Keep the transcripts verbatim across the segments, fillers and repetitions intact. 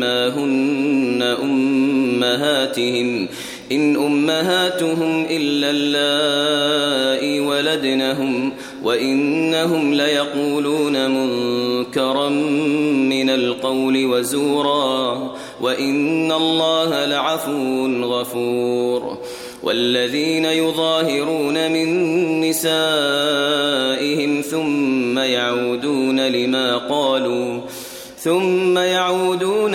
ما هن أمهاتهم إن أمهاتهم إلا اللائي ولدنهم وإنهم ليقولون منكرا من القول وزورا وإن الله لعفو غفور والذين يظاهرون من نسائهم ثم يعودون لما قالوا ثم يعودون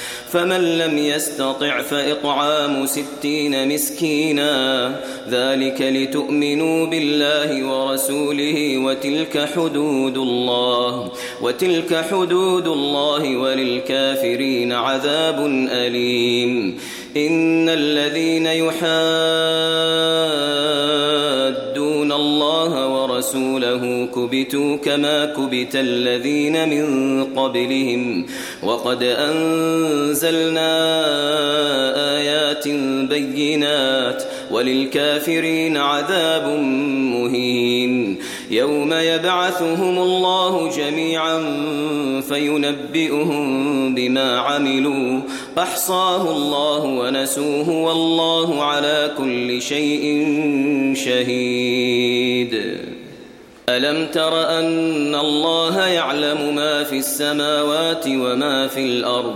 فمن لم يستطع فإطعام ستين مسكينا ذلك لتؤمنوا بالله ورسوله وتلك حدود الله وتلك حدود الله وللكافرين عذاب أليم إن الذين يحادون الله ورسوله كبتوا كما كبت الذين من قبلهم وقد أنزلنا آيات بينات وللكافرين عذاب مهين يوم يبعثهم الله جميعا فينبئهم بما عملوا أحصاه الله ونسوه والله على كل شيء شهيد ألم تر أن الله يعلم ما في السماوات وما في الأرض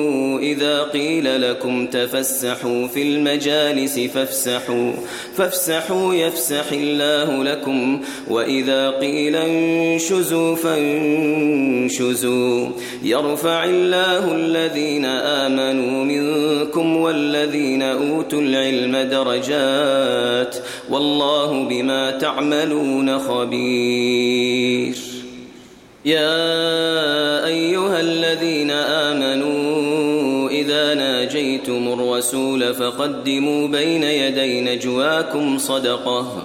إذا قيل لكم تفسحوا في المجالس فافسحوا فافسحوا يفسح الله لكم وإذا قيل انشزوا فانشزوا يرفع الله الذين آمنوا منكم والذين أوتوا العلم درجات والله بما تعملون خبير يا أيها الذين آمنوا إذا ناجيتم الرسول فقدموا بين يدي نجواكم صدقة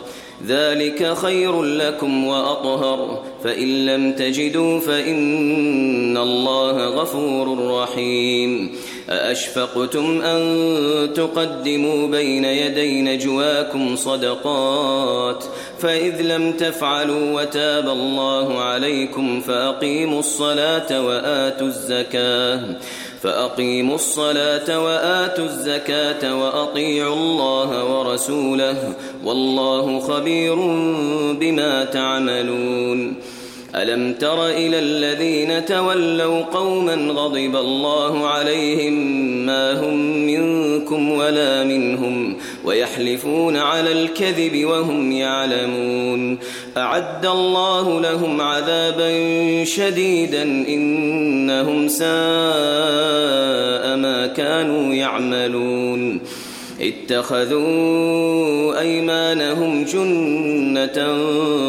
ذلك خير لكم وأطهر فإن لم تجدوا فإن الله غفور رحيم أأشفقتم أن تقدموا بين يدي نجواكم صدقات فإذ لم تفعلوا وتاب الله عليكم فأقيموا الصلاة وآتوا الزكاة فأقيموا الصلاة وآتوا الزكاة وأطيعوا الله ورسوله والله خبير بما تعملون. ألم تر إلى الذين تولوا قوما غضب الله عليهم ما هم منكم ولا منهم ويحلفون على الكذب وهم يعلمون. أعد الله لهم عذابا شديدا إنهم ساء ما كانوا يعملون. اتخذوا أيمانهم جنة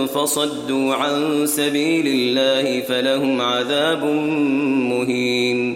فصدوا عن سبيل الله فلهم عذاب مهين.